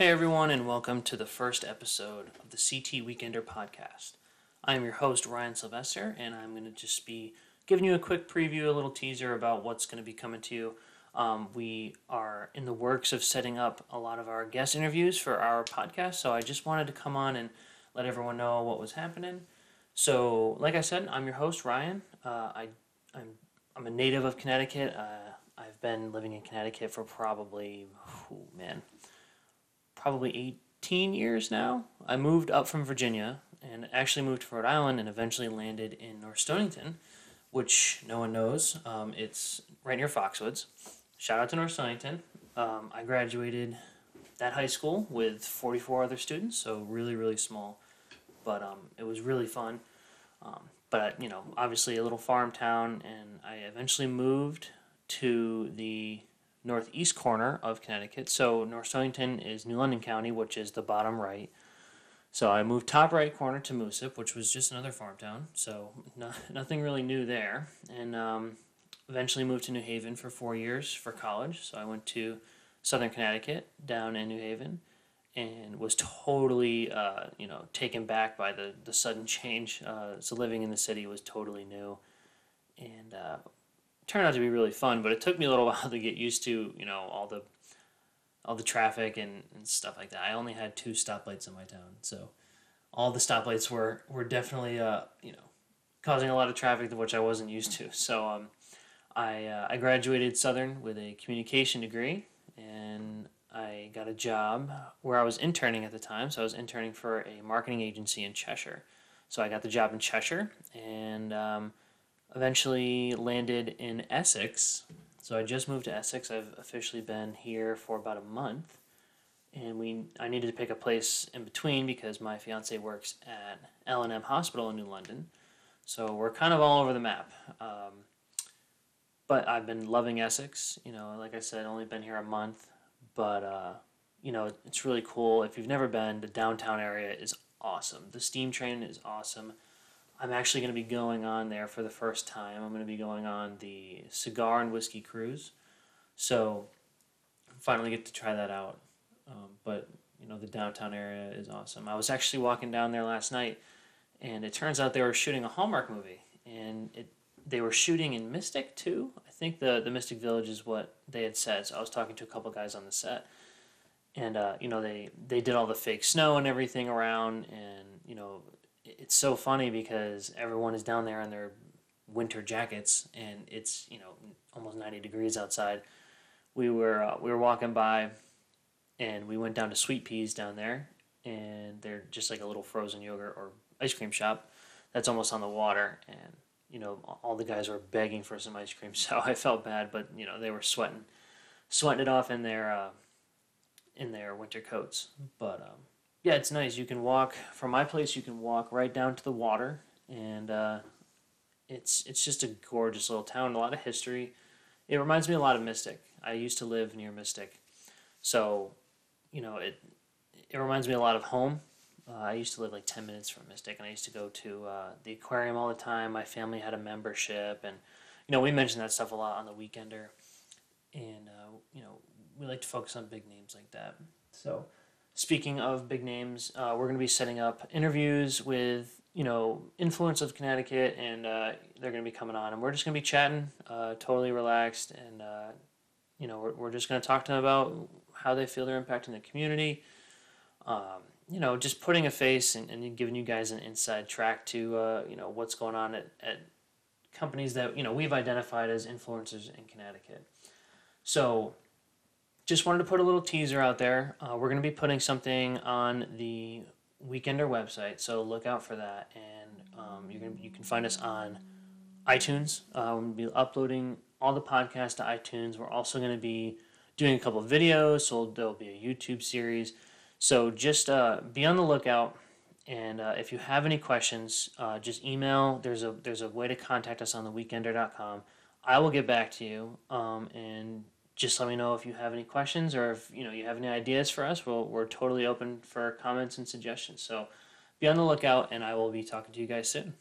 Hey everyone, and welcome to the first episode of the CT Weekender Podcast. I'm your host, Ryan Sylvester, and I'm going to just be giving you a quick preview, a little teaser about what's going to be coming to you. We are in the works of setting up a lot of our guest interviews for our podcast, so I just wanted to come on and let everyone know what was happening. So, like I said, I'm your host, Ryan. I'm a native of Connecticut. I've been living in Connecticut for probably 18 years now. I moved up from Virginia and actually moved to Rhode Island and eventually landed in North Stonington, which no one knows. It's right near Foxwoods. Shout out to North Stonington. I graduated that high school with 44 other students, so really, really small. But it was really fun. But, you know, obviously a little farm town, and I eventually moved to the northeast corner of Connecticut. So North Stonington is New London County, which is the bottom right. So I moved top right corner to Moosep, which was just another farm town. So nothing really new there. And eventually moved to New Haven for 4 years for college. So I went to Southern Connecticut down in New Haven and was totally, taken back by the sudden change. So living in the city was totally new. And turned out to be really fun, but it took me a little while to get used to, all the traffic and stuff like that. I only had 2 stoplights in my town, so all the stoplights were definitely, causing a lot of traffic, which I wasn't used to. So I graduated Southern with a communication degree, and I got a job where I was interning at the time. So I was interning for a marketing agency in Cheshire. So I got the job in Cheshire, and eventually landed in Essex. So I just moved to Essex. I've officially been here for about a month, and I needed to pick a place in between because my fiance works at L&M Hospital in New London. So we're kind of all over the map. But I've been loving Essex. Like I said, only been here a month, but it's really cool. If you've never been, the downtown area is awesome. The steam train is awesome. I'm actually going to be going on there for the first time. I'm going to be going on the cigar and whiskey cruise. So finally get to try that out. But the downtown area is awesome. I was actually walking down there last night, and it turns out they were shooting a Hallmark movie. And they were shooting in Mystic, too. I think the Mystic Village is what they had said. So I was talking to a couple guys on the set. And, they did all the fake snow and everything around, and, it's so funny because everyone is down there in their winter jackets, and it's, almost 90 degrees outside. We were walking by, and we went down to Sweet Peas down there, and they're just like a little frozen yogurt or ice cream shop that's almost on the water. And, all the guys were begging for some ice cream, so I felt bad, but, they were sweating it off in their winter coats. But, yeah, it's nice. You can walk from my place. You can walk right down to the water, and it's just a gorgeous little town. A lot of history. It reminds me a lot of Mystic. I used to live near Mystic, so it reminds me a lot of home. I used to live like 10 minutes from Mystic, and I used to go to the aquarium all the time. My family had a membership, and we mentioned that stuff a lot on the Weekender, and we like to focus on big names like that. So. Speaking of big names, we're going to be setting up interviews with, influencers of Connecticut, and they're going to be coming on. And we're just going to be chatting, totally relaxed, and, we're just going to talk to them about how they feel they're impacting the community. Just putting a face and giving you guys an inside track to, what's going on at companies that, we've identified as influencers in Connecticut. So just wanted to put a little teaser out there. We're going to be putting something on the Weekender website, so look out for that. And you can find us on iTunes. We'll be uploading all the podcasts to iTunes. We're also going to be doing a couple of videos, so there'll be a YouTube series. So just be on the lookout. And if you have any questions, just email. There's a way to contact us on theweekender.com. I will get back to you. And just let me know if you have any questions, or if you have any ideas for us. We're totally open for comments and suggestions. So be on the lookout, and I will be talking to you guys soon.